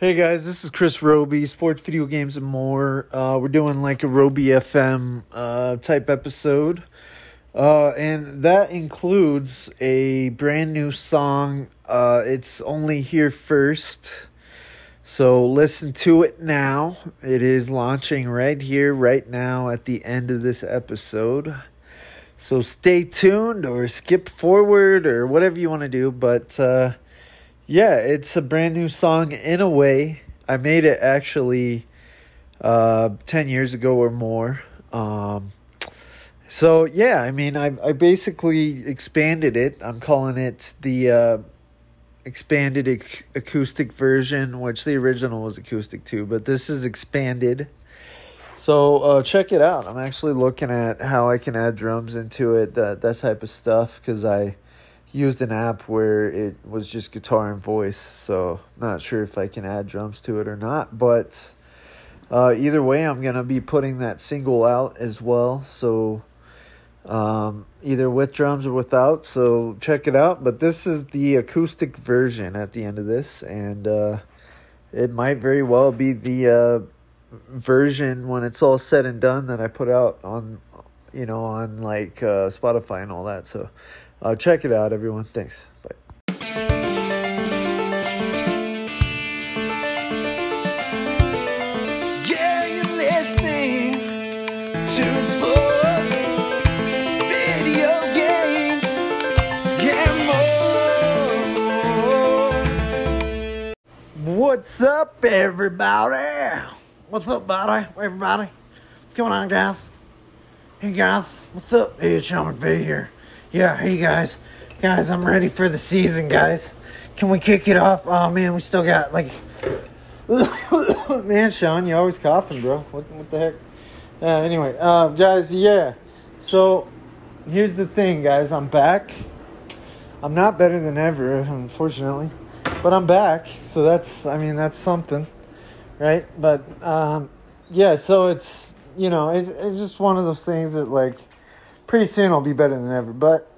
Hey guys, this is Chris Roby, sports, video games, and more. We're doing like a Roby FM type episode. And that includes a brand new song. It's only here first. So listen to it now. It is launching right here, right now at the end of this episode. So stay tuned or skip forward or whatever you want to do. But yeah, it's a brand new song in a way. I made it actually 10 years ago or more. So yeah, I mean, I basically expanded it. I'm calling it the expanded acoustic version, which the original was acoustic too, but this is expanded. So check it out. I'm actually looking at how I can add drums into it, that type of stuff, because I used an app where it was just guitar and voice, so not sure if I can add drums to it or not, but either way, I'm going to be putting that single out as well, so either with drums or without, so check it out. But this is the acoustic version at the end of this, and it might very well be the version when it's all said and done that I put out on, you know, on like Spotify and all that, so check it out, everyone. Thanks. Bye. Yeah, you're listening to sports, video games, and more. What's up, everybody? What's up, everybody? What's going on, guys? Hey, guys. What's up? Hey, it's Sean Payton here. Yeah, hey guys. Guys, I'm ready for the season, guys. Can we kick it off? Oh man, we still got like man, Sean, you're always coughing, bro. What the heck? Anyway, guys, yeah. So here's the thing, guys, I'm back. I'm not better than ever, unfortunately. But I'm back. So that's something. Right? But yeah, so it's, you know, it's just one of those things that like pretty soon I'll be better than ever, but,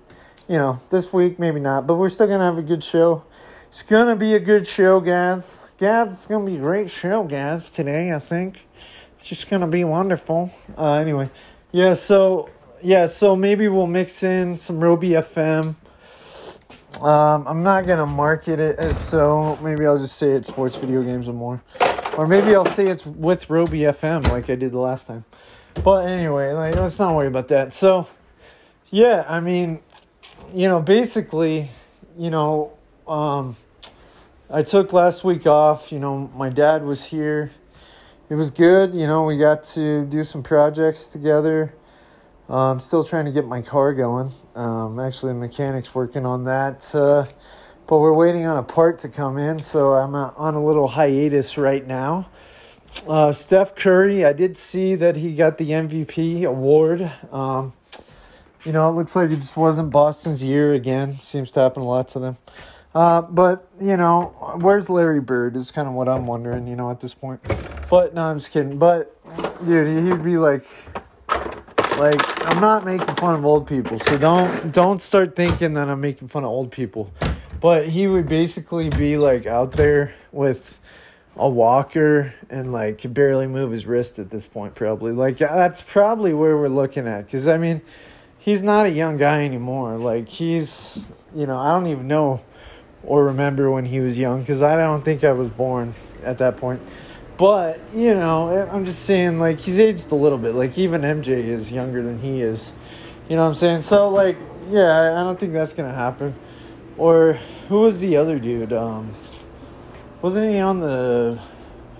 you know, this week, maybe not, but we're still going to have a good show. It's going to be a good show, guys. Guys, it's going to be a great show, guys, today, I think. It's just going to be wonderful. Anyway, so maybe we'll mix in some Roby FM. I'm not going to market it as so. Maybe I'll just say it's sports, video games, and more. Or maybe I'll say it's with Roby FM like I did the last time. But anyway, like, let's not worry about that. So yeah, I mean, you know, basically, you know, I took last week off. You know, my dad was here. It was good. You know, we got to do some projects together. I'm still trying to get my car going. Actually, the mechanic's working on that. But we're waiting on a part to come in, so I'm on a little hiatus right now. Steph Curry, I did see that he got the MVP award. You know, it looks like it just wasn't Boston's year again. Seems to happen a lot to them. But, you know, where's Larry Bird is kind of what I'm wondering, you know, at this point. But, no, I'm just kidding. But, dude, he'd be like, I'm not making fun of old people. So don't start thinking that I'm making fun of old people. But he would basically be, like, out there with a walker and like could barely move his wrist at this point, probably. Like, that's probably where we're looking at, because I mean, he's not a young guy anymore. Like, he's, you know, I don't even know or remember when he was young, because I don't think I was born at that point. But, you know, I'm just saying, like, he's aged a little bit. Like, even MJ is younger than he is, you know what I'm saying? So like, yeah, I don't think that's gonna happen. Or who was the other dude? Wasn't he on the...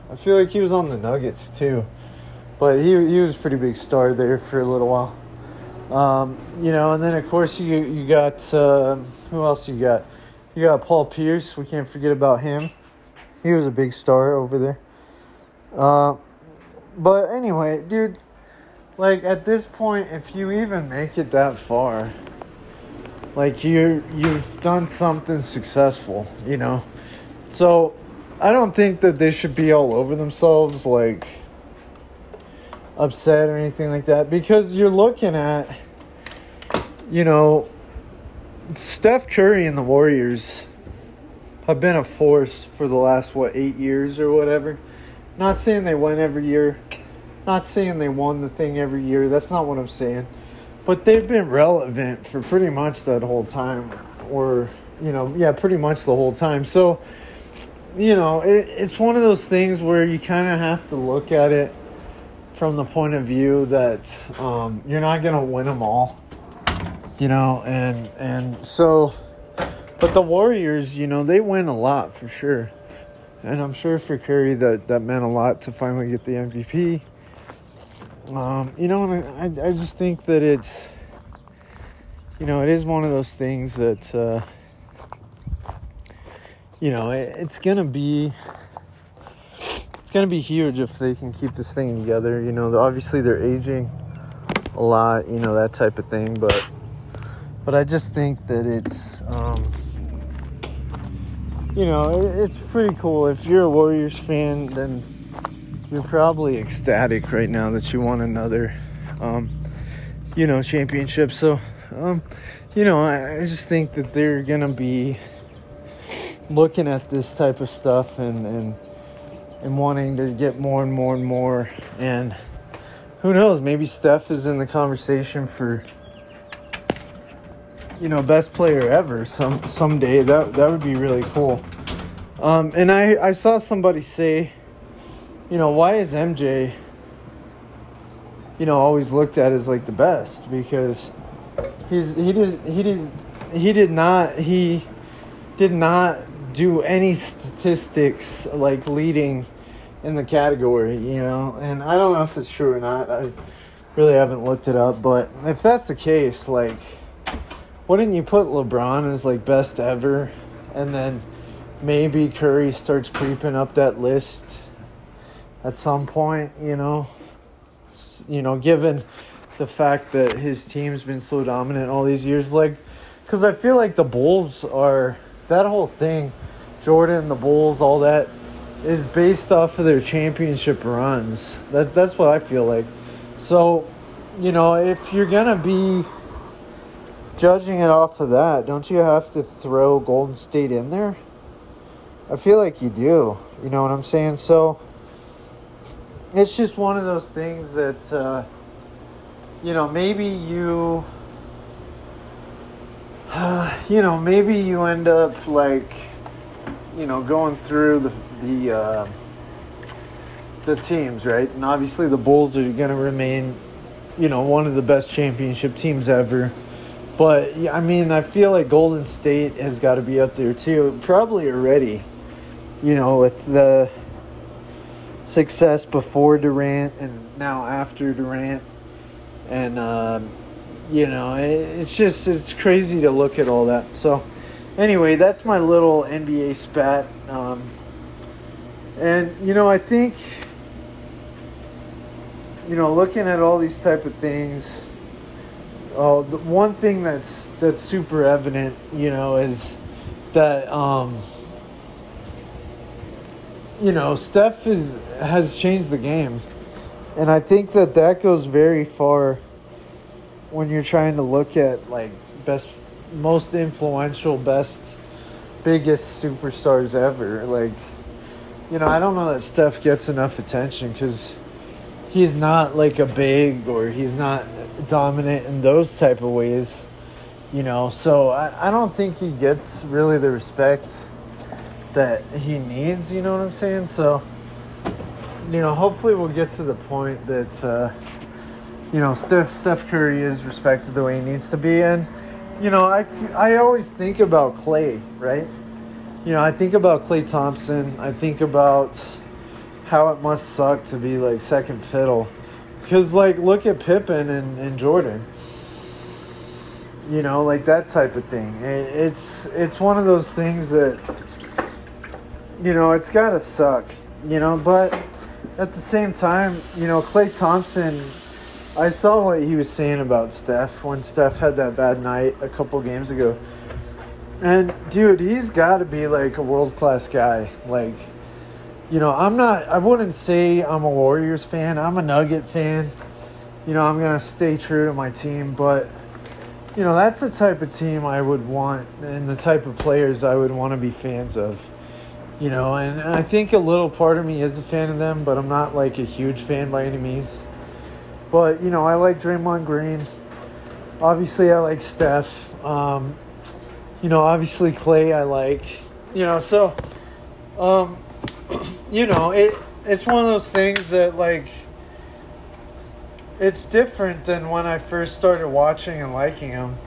I feel like he was on the Nuggets, too. But he was a pretty big star there for a little while. You know, and then, of course, you got... who else you got? You got Paul Pierce. We can't forget about him. He was a big star over there. But anyway, dude, like, at this point, if you even make it that far, like, you've done something successful, you know? So I don't think that they should be all over themselves, like upset or anything like that, because you're looking at, you know, Steph Curry and the Warriors have been a force for the last, 8 years or whatever. Not saying they win every year. Not saying they won the thing every year. That's not what I'm saying. But they've been relevant for pretty much that whole time. Or, pretty much the whole time. So, it's one of those things where you kind of have to look at it from the point of view that you're not going to win them all. And so... But the Warriors, they win a lot for sure. And I'm sure for Curry that meant a lot to finally get the MVP. And I just think that it's, it is one of those things that, it's going to be huge if they can keep this thing together. Obviously they're aging a lot, that type of thing. But I just think that it's... it's pretty cool. If you're a Warriors fan, then you're probably ecstatic right now that you won another, championship. So, I just think that they're going to be looking at this type of stuff and wanting to get more and more and more. And who knows, maybe Steph is in the conversation for... best player ever someday. That would be really cool. And I saw somebody say, why is MJ, always looked at as like the best? Because he did not do any statistics like leading in the category, And I don't know if it's true or not. I really haven't looked it up, but if that's the case, like, wouldn't you put LeBron as, like, best ever? And then maybe Curry starts creeping up that list at some point, given the fact that his team's been so dominant all these years. Like, because I feel like the Bulls are, that whole thing, Jordan, the Bulls, all that, is based off of their championship runs. That's what I feel like. So, if you're going to be... judging it off of that, don't you have to throw Golden State in there? I feel like you do. You know what I'm saying? So, it's just one of those things that, maybe you end up, going through the teams, right? And obviously the Bulls are going to remain, one of the best championship teams ever. But, I feel like Golden State has got to be up there, too. Probably already, with the success before Durant and now after Durant. And, it's crazy to look at all that. So, anyway, that's my little NBA spat. I think, looking at all these type of things... Oh, the one thing that's super evident, is that, Steph has changed the game. And I think that goes very far when you're trying to look at, best, most influential, best, biggest superstars ever. I don't know that Steph gets enough attention because he's not, a big or he's not... dominant in those type of ways, so I don't think he gets really the respect that he needs, what I'm saying? So, hopefully we'll get to the point that, Steph Curry is respected the way he needs to be. And, I always think about Klay, right? I think about Klay Thompson. I think about how it must suck to be, second fiddle. Because, look at Pippen and Jordan. That type of thing. It's one of those things that, it's got to suck. But at the same time, Klay Thompson, I saw what he was saying about Steph when Steph had that bad night a couple games ago. And, dude, he's got to be, a world-class guy. I wouldn't say I'm a Warriors fan. I'm a Nugget fan. I'm going to stay true to my team. But You know, that's the type of team I would want and the type of players I would want to be fans of. You know, and I think a little part of me is a fan of them, but I'm not, like, a huge fan by any means. But, you know, I like Draymond Green. Obviously, I like Steph. You know, obviously, Klay I like. You know, so, you know, it's one of those things that, like, it's different than when I first started watching and liking them.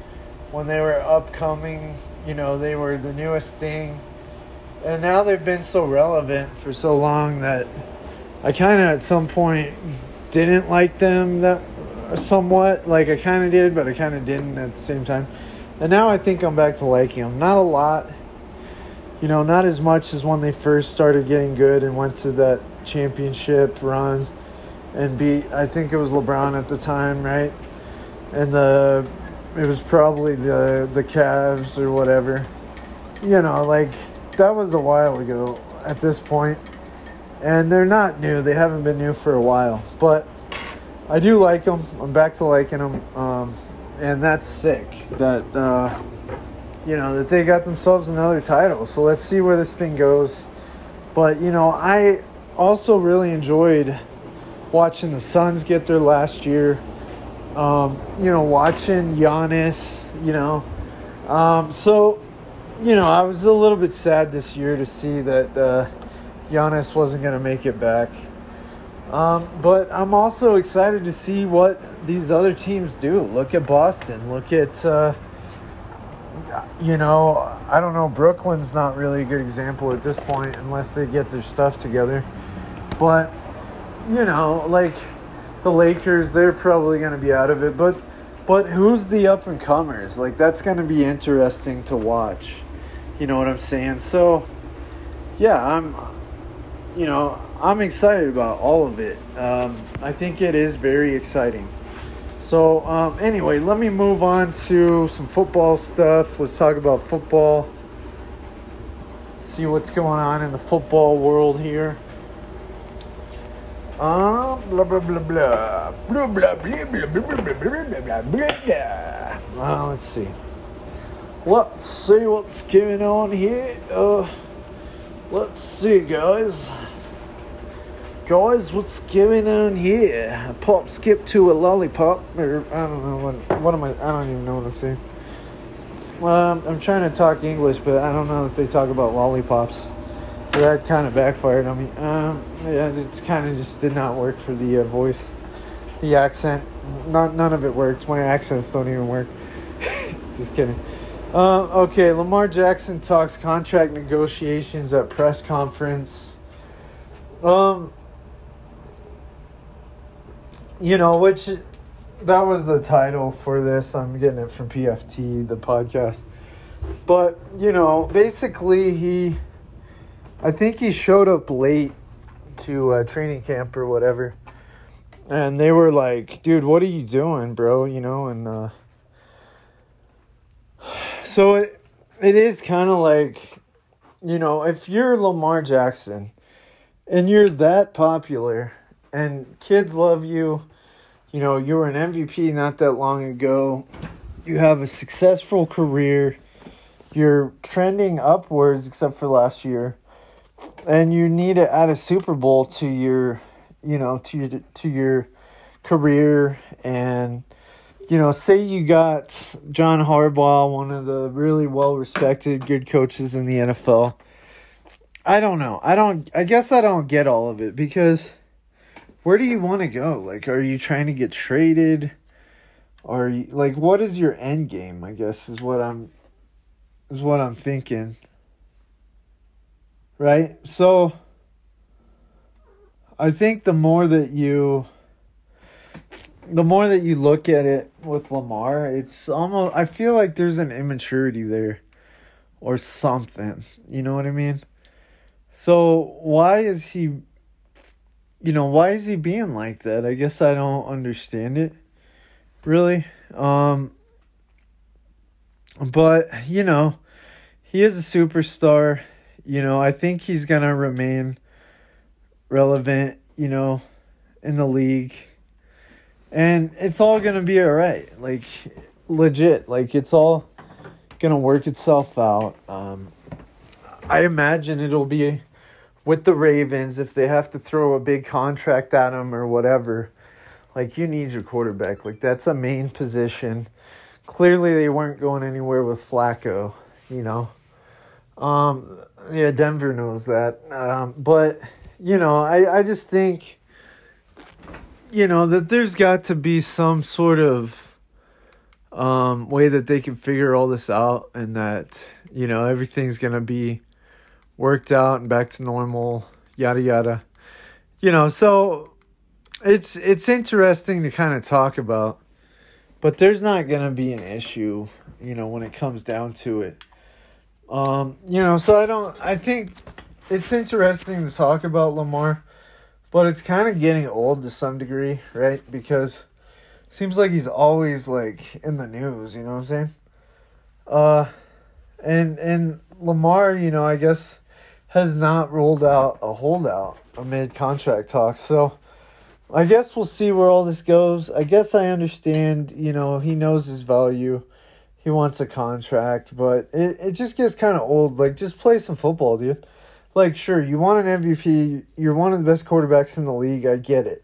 When they were upcoming, you know, they were the newest thing. And now they've been so relevant for so long that I kind of at some point didn't like them that somewhat. Like, I kind of did, but I kind of didn't at the same time. And now I think I'm back to liking them. Not a lot. You know, not as much as when they first started getting good and went to that championship run. And beat, I think it was LeBron at the time, right? And it was probably the Cavs or whatever. You know, like, that was a while ago at this point. And they're not new. They haven't been new for a while. But I do like them. I'm back to liking them. And that's sick that, you know, that they got themselves another title. So let's see where this thing goes. But, you know, I also really enjoyed watching the Suns get there last year, you know, watching Giannis, you know. So, you know, I was a little bit sad this year to see that Giannis wasn't going to make it back. But I'm also excited to see what these other teams do. Look at Boston. Look at, you know, I don't know, Brooklyn's not really a good example at this point unless they get their stuff together. But, you know, like the Lakers, they're probably going to be out of it. But who's the up-and-comers? Like, that's going to be interesting to watch. You know what I'm saying? So, yeah, I'm excited about all of it. I think it is very exciting. So, anyway, let me move on to some football stuff. Let's talk about football. See what's going on in the football world here. Blah blah blah blah blah blah blah blah blah blah blah blah blah. Well, let's see. Let's see what's going on here. Let's see, guys. Guys, what's going on here? A pop skip to a lollipop, or I don't know what am I? I don't even know what I'm saying. Well, I'm trying to talk English, but I don't know if they talk about lollipops. So that kind of backfired on me. Yeah, it's kind of just did not work for the voice, the accent. None of it worked. My accents don't even work. Just kidding. Okay, Lamar Jackson talks contract negotiations at press conference. You know, which that was the title for this. I'm getting it from PFT, the podcast. But, you know, basically I think he showed up late to training camp or whatever. And they were like, dude, what are you doing, bro? You know, and so it is kind of like, you know, if you're Lamar Jackson and you're that popular and kids love you, you know, you were an MVP not that long ago, you have a successful career, you're trending upwards except for last year. And you need to add a Super Bowl to your, you know, to your career. And, you know, say you got John Harbaugh, one of the really well-respected good coaches in the NFL. I don't know. I guess I don't get all of it because where do you want to go? Like, are you trying to get traded? Are you, like, what is your end game, I guess, is what I'm thinking. Right? So, I think the more that you look at it with Lamar, it's almost, I feel like there's an immaturity there or something. You know what I mean? So, why is he being like that? I guess I don't understand it, really. But, you know, he is a superstar. You know, I think he's going to remain relevant, you know, in the league. And it's all going to be all right. Like, legit. Like, it's all going to work itself out. I imagine it'll be with the Ravens if they have to throw a big contract at him or whatever. Like, you need your quarterback. Like, that's a main position. Clearly, they weren't going anywhere with Flacco, you know. Yeah, Denver knows that. But, you know, I just think, you know, that there's got to be some sort of way that they can figure all this out, and that, you know, everything's going to be worked out and back to normal, yada, yada. You know, so it's interesting to kind of talk about, but there's not going to be an issue, you know, when it comes down to it. You know, so I think it's interesting to talk about Lamar, but it's kind of getting old to some degree, right? Because it seems like he's always, like, in the news, you know what I'm saying? And Lamar, you know, I guess has not ruled out a holdout amid contract talks. So I guess we'll see where all this goes. I guess I understand, you know, he knows his value. He wants a contract, but it just gets kind of old. Like, just play some football, dude. Like, sure, you want an MVP. You're one of the best quarterbacks in the league. I get it.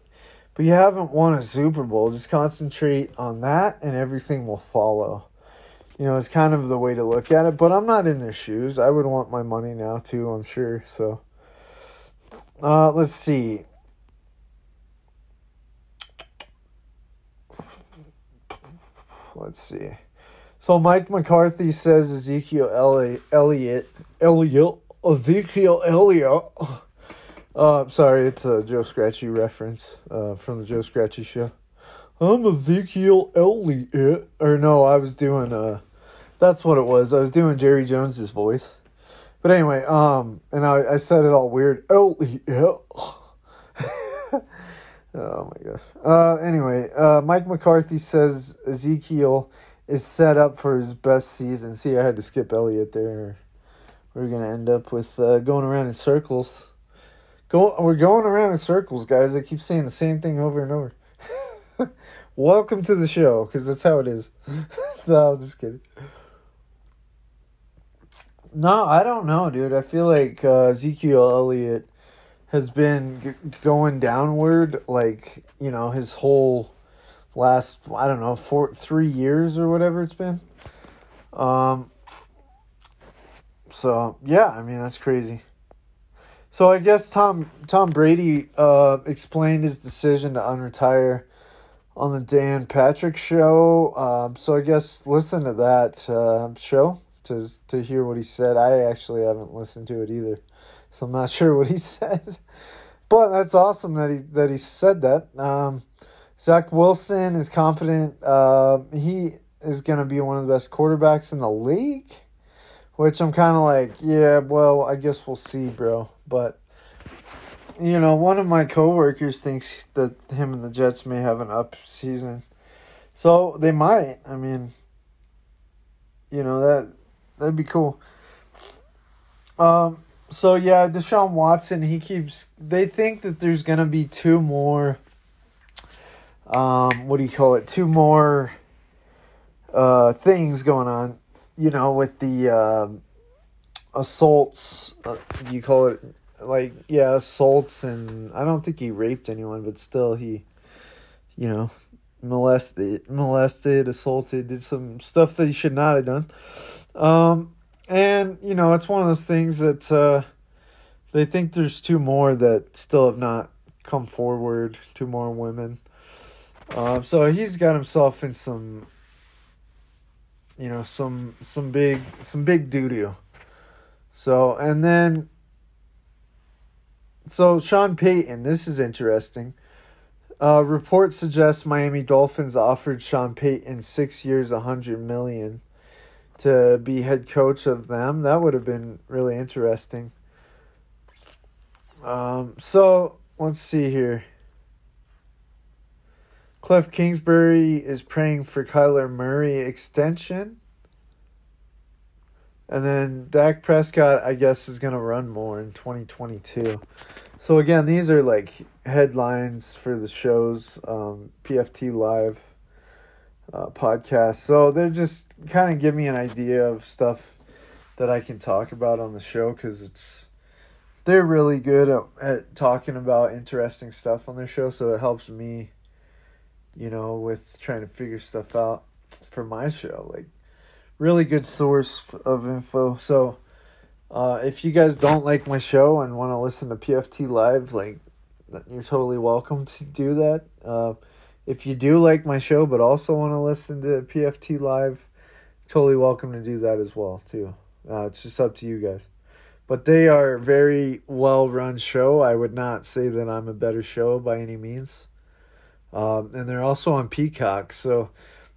But you haven't won a Super Bowl. Just concentrate on that, and everything will follow. You know, it's kind of the way to look at it, but I'm not in their shoes. I would want my money now, too, I'm sure. So, let's see. So, Mike McCarthy says Ezekiel Elliott. Sorry, it's a Joe Scratchy reference from the Joe Scratchy show. I'm Ezekiel Elliott. Or, no, I was doing... That's what it was. I was doing Jerry Jones's voice. But anyway, and I said it all weird. Oh, my gosh. Anyway, Mike McCarthy says Ezekiel is set up for his best season. See, I had to skip Elliott there. We're going to end up with going around in circles. We're going around in circles, guys. I keep saying the same thing over and over. Welcome to the show, because that's how it is. No, I'm just kidding. No, I don't know, dude. I feel like Ezekiel Elliott has been going downward, like, you know, his whole last, I don't know, 3 years or whatever it's been. So, yeah, I mean, that's crazy. So I guess Tom Brady explained his decision to unretire on the Dan Patrick show. So I guess listen to that show to hear what he said. I actually haven't listened to it either, so I'm not sure what he said. But that's awesome that he said that. Zach Wilson is confident he is going to be one of the best quarterbacks in the league, which I'm kind of like, yeah, well, I guess we'll see, bro. But, you know, one of my coworkers thinks that him and the Jets may have an up season. So they might. I mean, you know, that'd be cool. So, yeah, Deshaun Watson, they think that there's going to be two more, two more things going on, you know, with the assaults, assaults, and I don't think he raped anyone, but still he, you know, molested, assaulted, did some stuff that he should not have done. And, you know, it's one of those things that they think there's two more that still have not come forward, two more women. So he's got himself in some, you know, some big doo-doo. So, and then, Sean Payton, this is interesting. Report suggests Miami Dolphins offered Sean Payton 6 years, $100 million to be head coach of them. That would have been really interesting. So let's see here. Cliff Kingsbury is praying for Kyler Murray extension. And then Dak Prescott, I guess, is going to run more in 2022. So, again, these are, like, headlines for the shows. PFT Live podcast. So they just kind of give me an idea of stuff that I can talk about on the show, because they're really good at talking about interesting stuff on their show. So it helps me, you know, with trying to figure stuff out for my show. Like, really good source of info. So if you guys don't like my show and want to listen to PFT Live, like, you're totally welcome to do that. If you do like my show but also want to listen to PFT Live, totally welcome to do that as well, too. It's just up to you guys. But they are a very well-run show. I would not say that I'm a better show by any means. And they're also on Peacock. So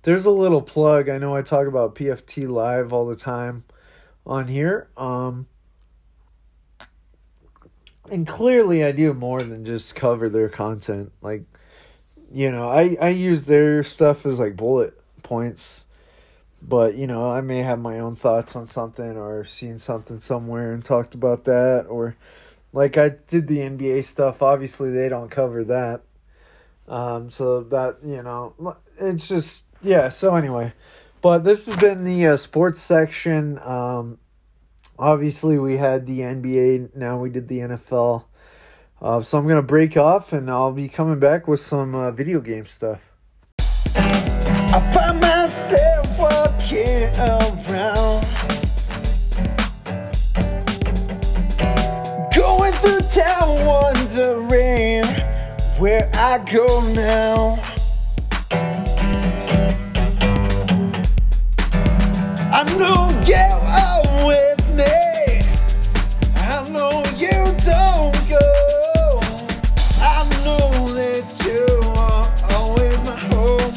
there's a little plug. I know I talk about PFT Live all the time on here. And clearly I do more than just cover their content. Like, you know, I use their stuff as like bullet points, but, you know, I may have my own thoughts on something or seen something somewhere and talked about that, or like I did the NBA stuff. Obviously they don't cover that. So that, you know, it's just, yeah. So anyway, but this has been the sports section. Obviously we had the NBA, now we did the NFL. So I'm going to break off and I'll be coming back with some video game stuff. I find myself walking around, going through town wondering where I go now. I know you are with me, I know you don't go, I know that you are always my home.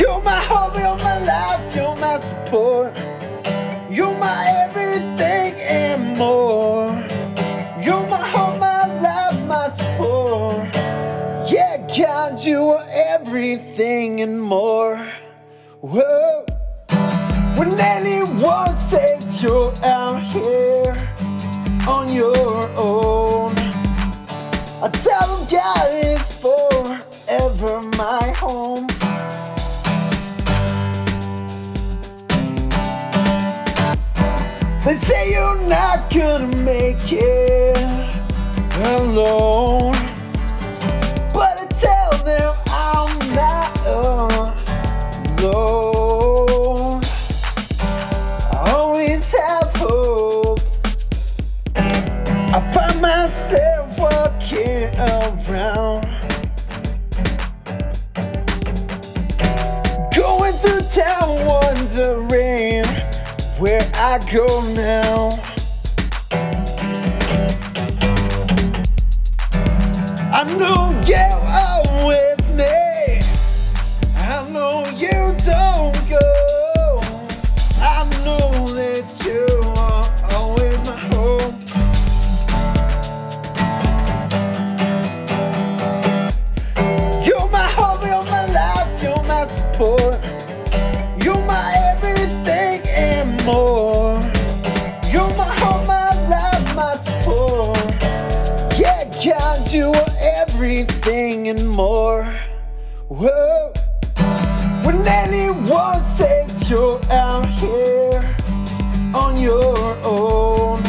You're my home, you're my life, you're my support, you're my everything and more. You're my home, my life, my support. Yeah, God, you are everything and more. Whoa. When anyone says you're out here on your own, I tell them God is forever my home. They say you're not gonna make it alone, but I tell them I'm not alone. I always have hope. I find myself walking around, going through town wondering where I go now. I know you are with me, I know you don't go, I know that you are always my home. You're my home, you're my life, you're my support, you're my everything and more. You're my home, my life, my support. Yeah, God, you are everything and more. Whoa. When anyone says you're out here on your own, I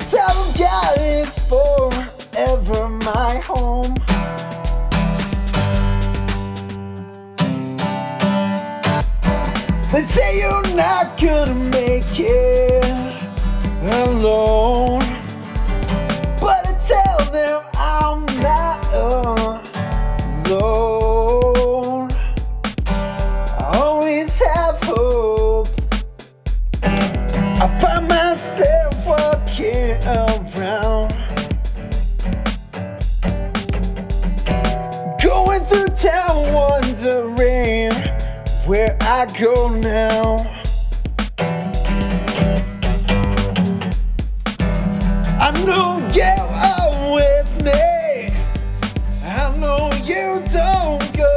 tell them God is forever my home. They say you're not gonna make it alone, but I tell them I'm not alone. I always have hope. I find myself walking around, going through town wondering where I go now. I know you are with me, I know you don't go,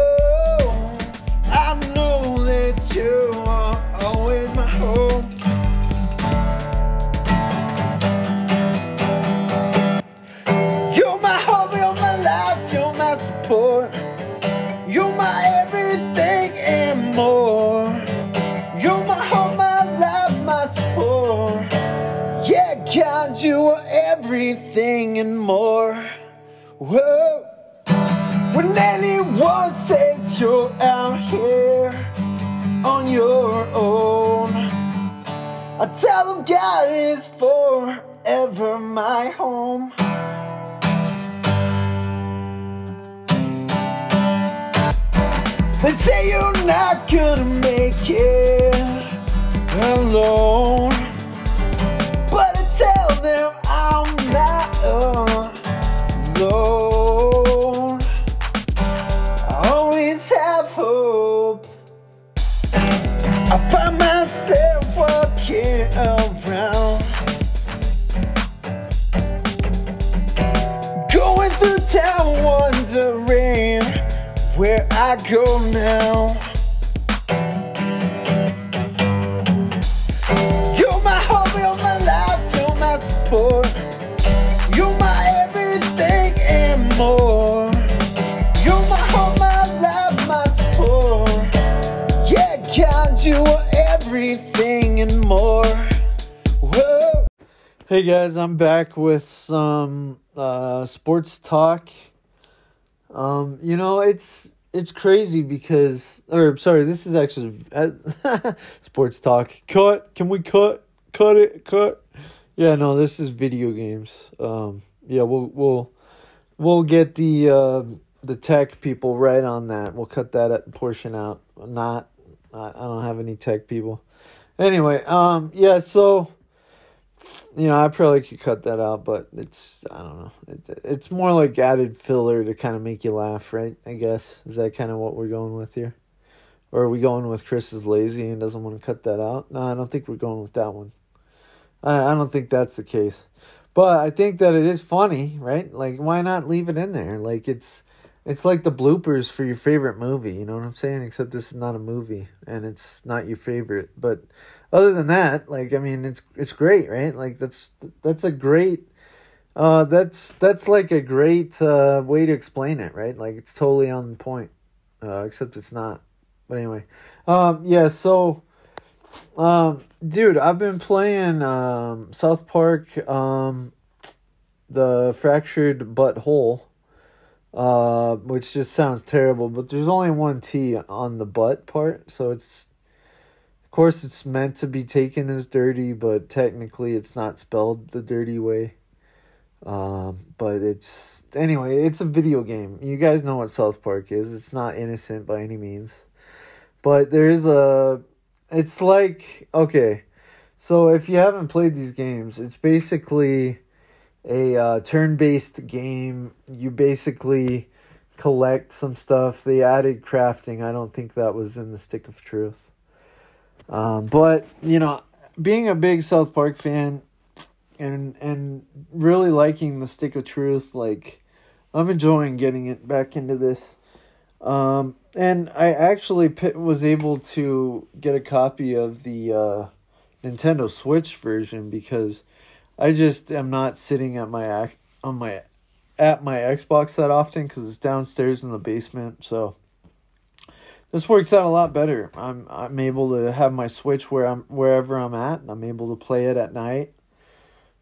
I know that you are always my home. You're my home, you're God, you are everything and more. Whoa. When anyone says you're out here on your own, I tell them God is forever my home. They say you're not gonna make it alone, but I tell them I'm not alone. I always have hope. I find myself walking around, going through town wondering where I go now. You're my hope, you're my life, you're my support. You're my everything and more. You're my hope, my life, my support. Yeah, God, you are everything and more. Whoa. Hey guys, I'm back with some sports talk. You know, it's crazy because, or sorry, this is actually sports talk. Cut. Can we cut? Cut it. Cut. Yeah, no, this is video games. Yeah, we'll get the tech people right on that. We'll cut that portion out. I don't have any tech people. Anyway, yeah, so, you know, I probably could cut that out, but it's, I don't know. It's more like added filler to kind of make you laugh, right? I guess. Is that kind of what we're going with here? Or are we going with Chris is lazy and doesn't want to cut that out? No, I don't think we're going with that one. I don't think that's the case. But I think that it is funny, right? Like, why not leave it in there? Like, it's like the bloopers for your favorite movie, you know what I'm saying? Except this is not a movie, and it's not your favorite. But other than that, like, I mean, it's great, right? Like, that's a great, that's like a great way to explain it, right? Like, it's totally on point, except it's not. But anyway, yeah, so, dude, I've been playing South Park, The Fractured Butthole. Which just sounds terrible, but there's only one T on the butt part, so it's, of course, it's meant to be taken as dirty, but technically it's not spelled the dirty way. But it's, anyway, it's a video game. You guys know what South Park is. It's not innocent by any means, but there is a, it's like, okay, so if you haven't played these games, it's basically a turn-based game. You basically collect some stuff. They added crafting. I don't think that was in the Stick of Truth. But, you know, being a big South Park fan and really liking the Stick of Truth, like, I'm enjoying getting it back into this. And I actually was able to get a copy of the Nintendo Switch version because I just am not sitting at my Xbox that often because it's downstairs in the basement. So this works out a lot better. I'm able to have my Switch wherever I'm at, and I'm able to play it at night.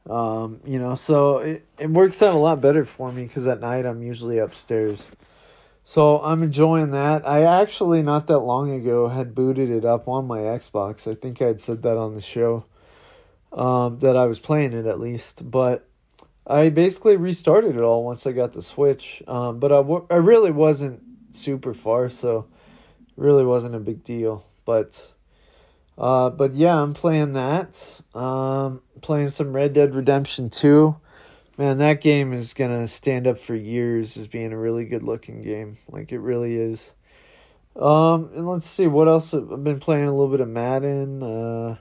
You know, so it works out a lot better for me because at night I'm usually upstairs. So I'm enjoying that. I actually not that long ago had booted it up on my Xbox. I think I had said that on the show. That I was playing it at least, but I basically restarted it all once I got the Switch, but I really wasn't super far, so really wasn't a big deal, but yeah, I'm playing that, playing some Red Dead Redemption 2, man, that game is gonna stand up for years as being a really good looking game, like it really is, and let's see, what else, I've been playing a little bit of Madden,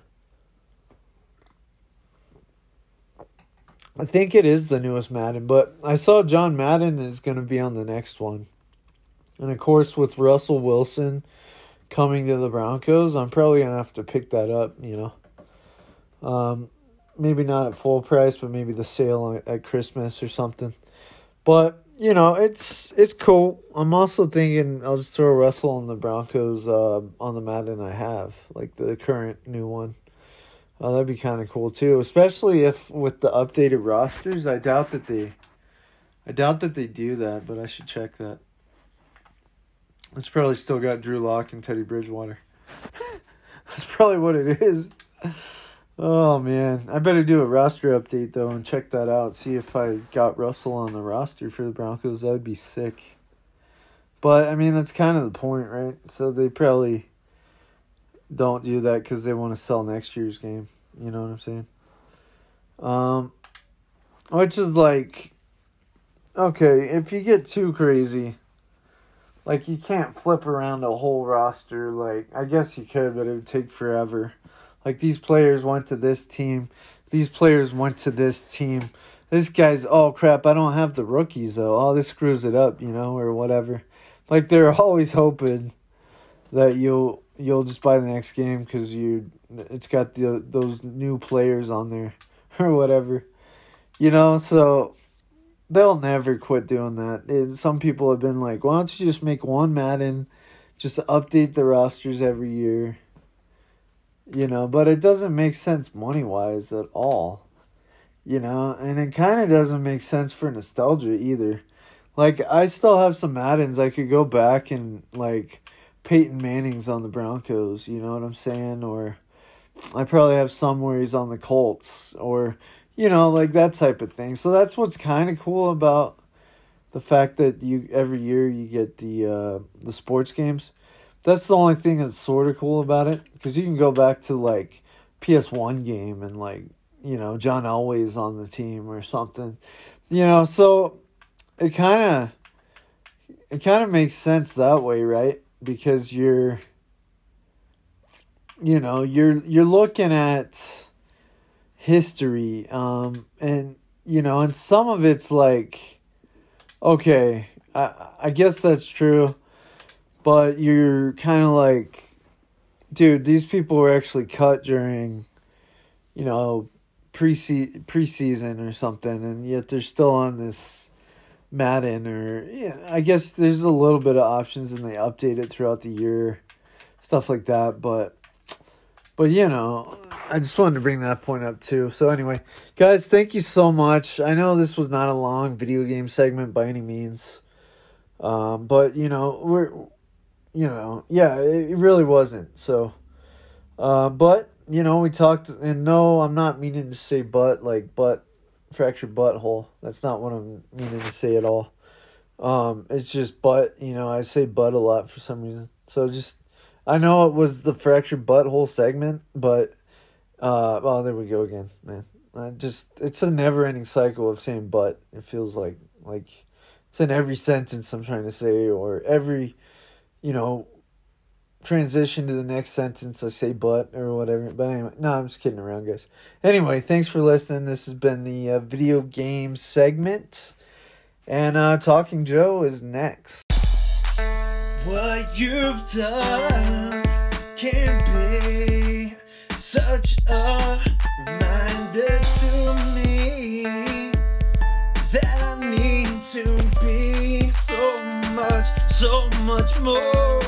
I think it is the newest Madden, but I saw John Madden is going to be on the next one. And, of course, with Russell Wilson coming to the Broncos, I'm probably going to have to pick that up, you know. Maybe not at full price, but maybe the sale at Christmas or something. But, you know, it's cool. I'm also thinking I'll just throw Russell on the Broncos on the Madden I have, like the current new one. Oh, that'd be kind of cool too, especially if with the updated rosters. I doubt that they do that, but I should check that. It's probably still got Drew Lock and Teddy Bridgewater. That's probably what it is. Oh man, I better do a roster update though and check that out. See if I got Russell on the roster for the Broncos. That would be sick. But I mean, that's kind of the point, right? So they probably don't do that because they want to sell next year's game. You know what I'm saying? Which is like, okay, if you get too crazy, like you can't flip around a whole roster. Like, I guess you could, but it would take forever. Like, these players went to this team. These players went to this team. This guy's, oh crap, I don't have the rookies though. Oh, this screws it up, you know, or whatever. Like, they're always hoping that you'll just buy the next game because it's got those new players on there or whatever, you know. So they'll never quit doing that. Some people have been like, why don't you just make one Madden, just update the rosters every year, you know. But it doesn't make sense money-wise at all, you know. And it kind of doesn't make sense for nostalgia either. Like, I still have some Maddens. I could go back and, like, Peyton Manning's on the Broncos, you know what I'm saying? Or I probably have some where he's on the Colts, or, you know, like that type of thing. So that's what's kind of cool about the fact that every year you get the sports games. That's the only thing that's sort of cool about it, because you can go back to like PS1 game and, like, you know, John Elway's on the team or something, you know. So it kind of makes sense that way, right? Because you're looking at history, and, you know, and some of it's like, okay, I guess that's true, but you're kind of like, dude, these people were actually cut during, you know, preseason or something, and yet they're still on this Madden. Or, yeah, I guess there's a little bit of options and they update it throughout the year, stuff like that. But you know, I just wanted to bring that point up too. So anyway, guys, thank you so much. I know this was not a long video game segment by any means, but you know, it really wasn't. So, but you know, we talked, and no, I'm not meaning to say but. Fractured butthole. That's not what I'm meaning to say at all. It's just butt. You know, I say butt a lot for some reason. So just, I know it was the fractured butthole segment, but oh, there we go again, man. It's a never-ending cycle of saying butt. It feels like it's in every sentence I'm trying to say, or every, you know, transition to the next sentence I say but or whatever. But anyway, no, I'm just kidding around, guys. Anyway, thanks for listening. This has been the video game segment, and Talking Joe is next. What you've done can be such a reminder to me that I need to be so much more.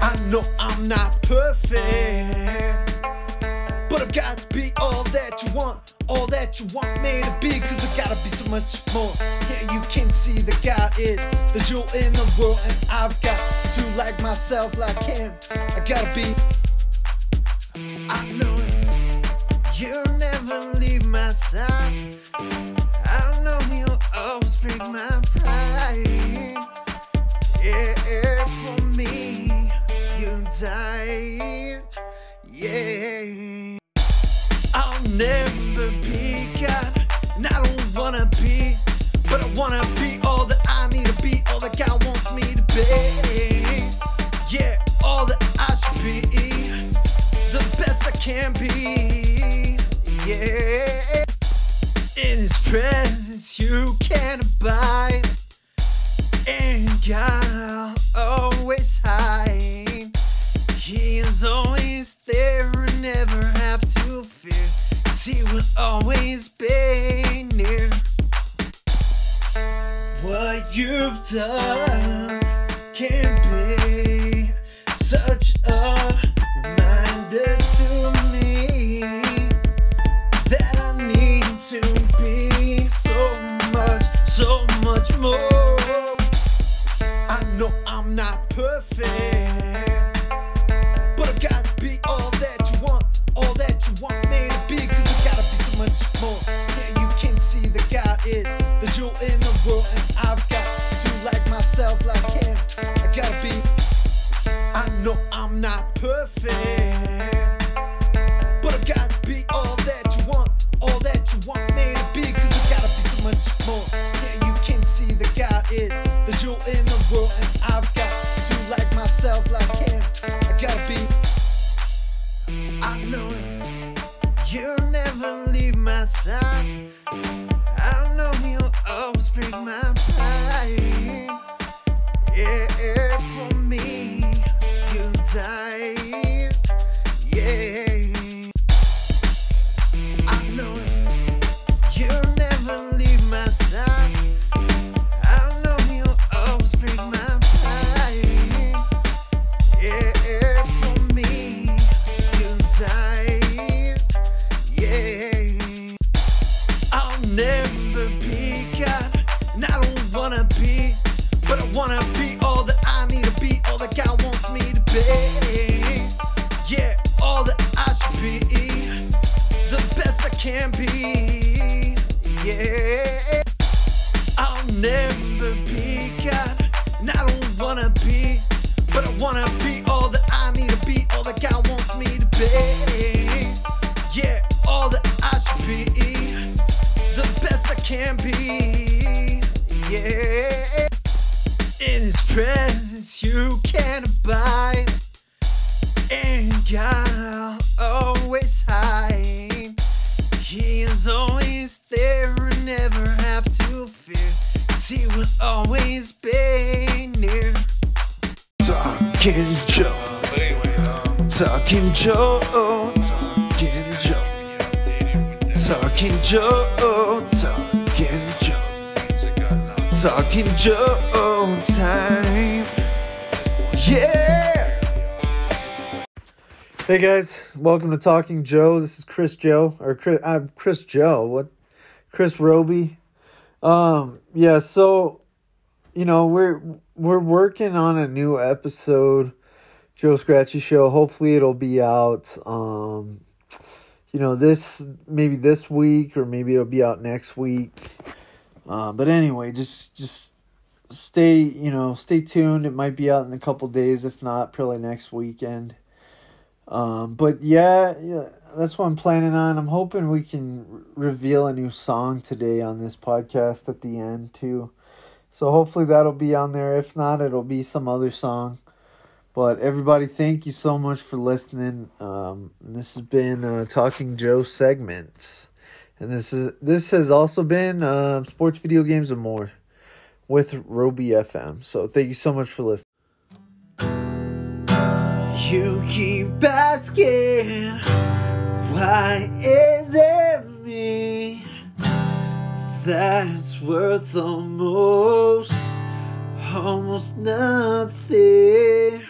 I know I'm not perfect, but I've got to be all that you want me to be, cause I gotta be so much more. Yeah, you can see that God is the jewel in the world, and I've got to like myself like him. I gotta be, I know you'll never leave my side. I know you'll always break my pride. Yeah, for me died, yeah. I'll never be God, and I don't wanna be, but I wanna be all that I need to be, all that God wants me to be. Yeah, all that I should be, the best I can be, yeah. In His presence you can abide, and God I'll always hide. He is always there and never have to fear, cause He will always be near. What you've done can be such a reminder to me not perfect, but I gotta be all that you want, all that you want me to be, cause I gotta be so much more. Yeah, you can see that God is the jewel in the world, and I've got to like myself, like him. I gotta be, I know I'm not perfect, but I gotta be all that you want, all that you want me to be, cause I gotta be so much more. Yeah, you can see that God is the jewel in the world, and I've got to like myself, like him. I gotta be, I know it, you'll never leave my side, I know you'll always break my pride. Yeah, for me, you die. Yeah, wanna be all that I need to be, all that God wants me to be. Yeah, all that I should be, the best I can be. Yeah, I'll never be God, and I don't wanna be, but I wanna be all that I need to be, all that God wants me to be. Yeah, all that I should be, the best I can be. Yeah. In his presence you can abide, and God I'll always hide. He is always there and never have to fear, cause he will always be near. Talking Joe, but anyway, Talking Joe, Talking Joe, Talking Joe, Talking Joe, Talking Joe time. Yeah. Hey guys, welcome to Talking Joe. This is Chris Joe, or Chris, I'm Chris Joe. What? Chris Roby. Yeah. So, you know, we're working on a new episode, Joe Scratchy Show. Hopefully, it'll be out. You know, this maybe this week, or maybe it'll be out next week. But anyway, just stay, you know, stay tuned. It might be out in a couple days, if not, probably next weekend. But yeah, that's what I'm planning on. I'm hoping we can reveal a new song today on this podcast at the end too. So hopefully that'll be on there. If not, it'll be some other song. But everybody, thank you so much for listening. This has been Talking Joe segment. And this has also been Sports, Video Games, and More with Roby FM. So thank you so much for listening. You keep asking, why is it me that's worth almost nothing?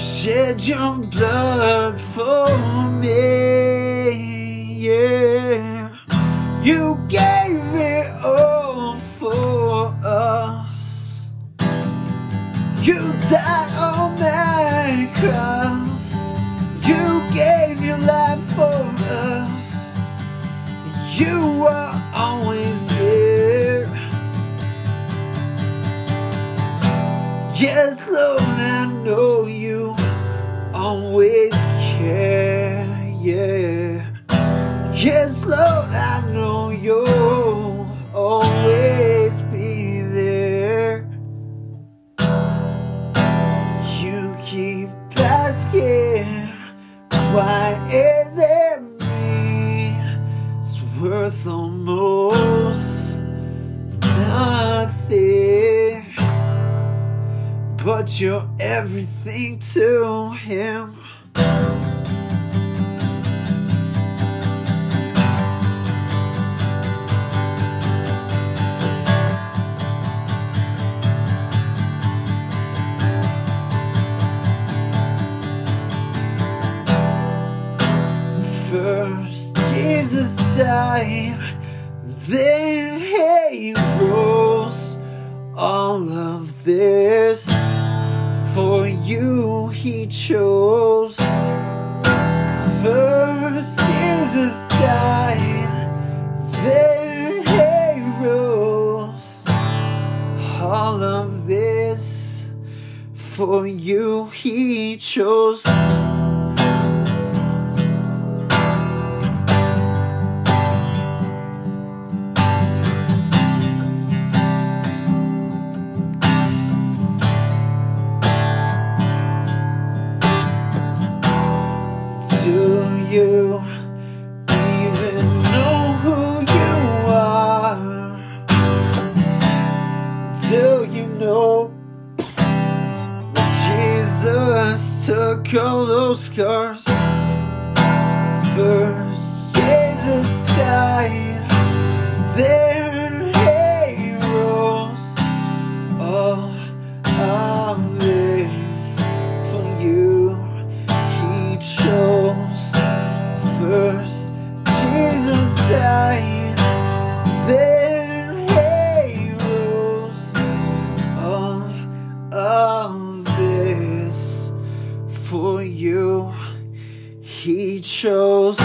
Shed your blood for me, yeah. You gave it all for us. You died on that cross. You gave your life for us. You are always there. Yes, Lord, I know you always care, yeah. Yes, Lord, I know you'll always be there. You keep asking, why is it me? It's worth almost nothing. But you're everything to him. first Jesus died, then he rose. All of this for you he chose. First Jesus died, then he rose. All of this for you he chose. Took all those scars. First Jesus died, then he rose. All of this for you he chose. First Jesus died, then he rose. All of for you he chose.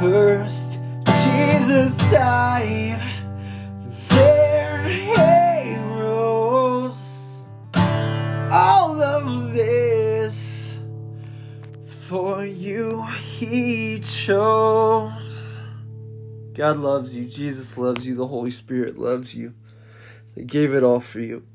First Jesus died, there he rose. All of this for you he chose. God loves you, Jesus loves you, the Holy Spirit loves you. They gave it all for you.